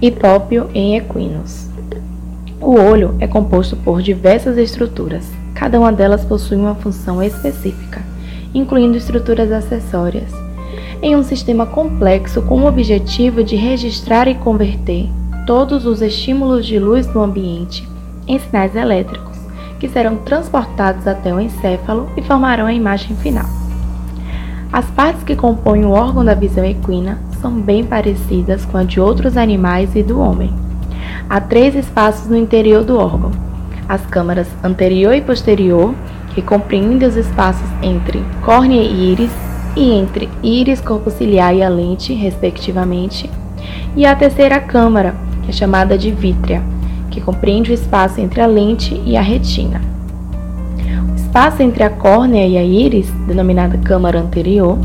Hipópio em equinos. O olho é composto por diversas estruturas, cada uma delas possui uma função específica, incluindo estruturas acessórias, em um sistema complexo com o objetivo de registrar e converter todos os estímulos de luz do ambiente em sinais elétricos, que serão transportados até o encéfalo e formarão a imagem final. As partes que compõem o órgão da visão equina são bem parecidas com a de outros animais e do homem. Há 3 espaços no interior do órgão: as câmaras anterior e posterior, que compreendem os espaços entre córnea e íris, e entre íris, corpo ciliar e a lente, respectivamente, e a terceira câmara, que é chamada de vítrea, que compreende o espaço entre a lente e a retina. O espaço entre a córnea e a íris, denominada câmara anterior,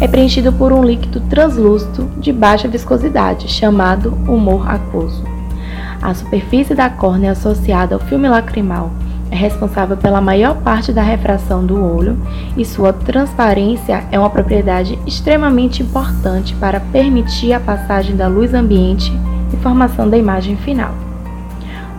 é preenchido por um líquido translúcido de baixa viscosidade, chamado humor aquoso. A superfície da córnea associada ao filme lacrimal é responsável pela maior parte da refração do olho e sua transparência é uma propriedade extremamente importante para permitir a passagem da luz ambiente e formação da imagem final.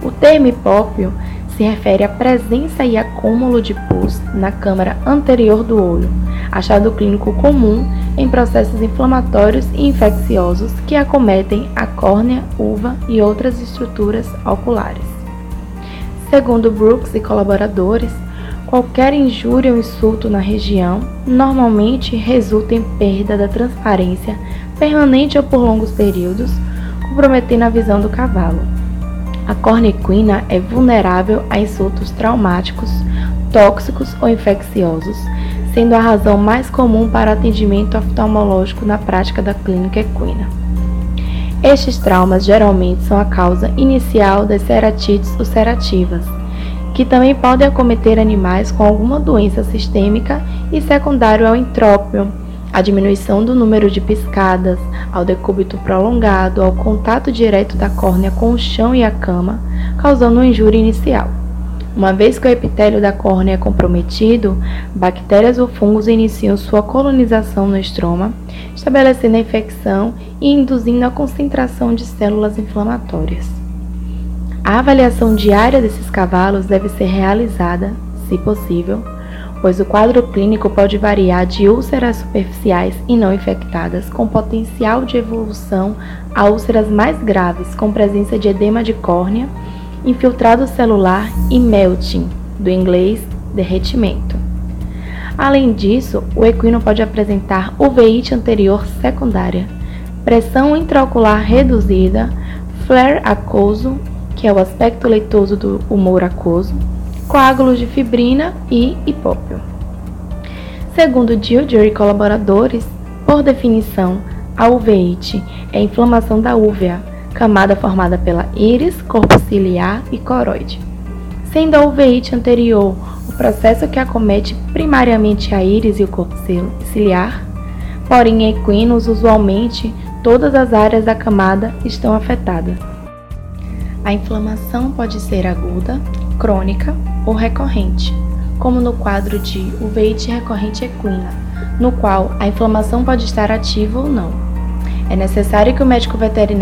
O termo hipópio se refere à presença e acúmulo de pus na câmara anterior do olho, achado clínico comum em processos inflamatórios e infecciosos que acometem a córnea, uva e outras estruturas oculares. Segundo Brooks e colaboradores, qualquer injúria ou insulto na região normalmente resulta em perda da transparência permanente ou por longos períodos, comprometendo a visão do cavalo. A córnea equina é vulnerável a insultos traumáticos, tóxicos ou infecciosos, sendo a razão mais comum para atendimento oftalmológico na prática da clínica equina. Estes traumas geralmente são a causa inicial das ceratites ulcerativas, que também podem acometer animais com alguma doença sistêmica e secundário ao entrópio, a diminuição do número de piscadas, ao decúbito prolongado, ao contato direto da córnea com o chão e a cama, causando uma injúria inicial. Uma vez que o epitélio da córnea é comprometido, bactérias ou fungos iniciam sua colonização no estroma, estabelecendo a infecção e induzindo a concentração de células inflamatórias. A avaliação diária desses cavalos deve ser realizada, se possível, pois o quadro clínico pode variar de úlceras superficiais e não infectadas, com potencial de evolução a úlceras mais graves, com presença de edema de córnea, infiltrado celular e melting, do inglês derretimento. Além disso, o equino pode apresentar uveíte anterior secundária, pressão intraocular reduzida, flare aquoso, que é o aspecto leitoso do humor aquoso, coágulos de fibrina e hipópio. Segundo Gio Gio e colaboradores, por definição, a uveíte é a inflamação da úvea, camada formada pela íris, corpo ciliar e coroide. Sendo a uveíte anterior o processo que acomete primariamente a íris e o corpo ciliar, porém em equinos usualmente todas as áreas da camada estão afetadas. A inflamação pode ser aguda, crônica ou recorrente, como no quadro de uveíte recorrente equina, no qual a inflamação pode estar ativa ou não. É necessário que o médico veterinário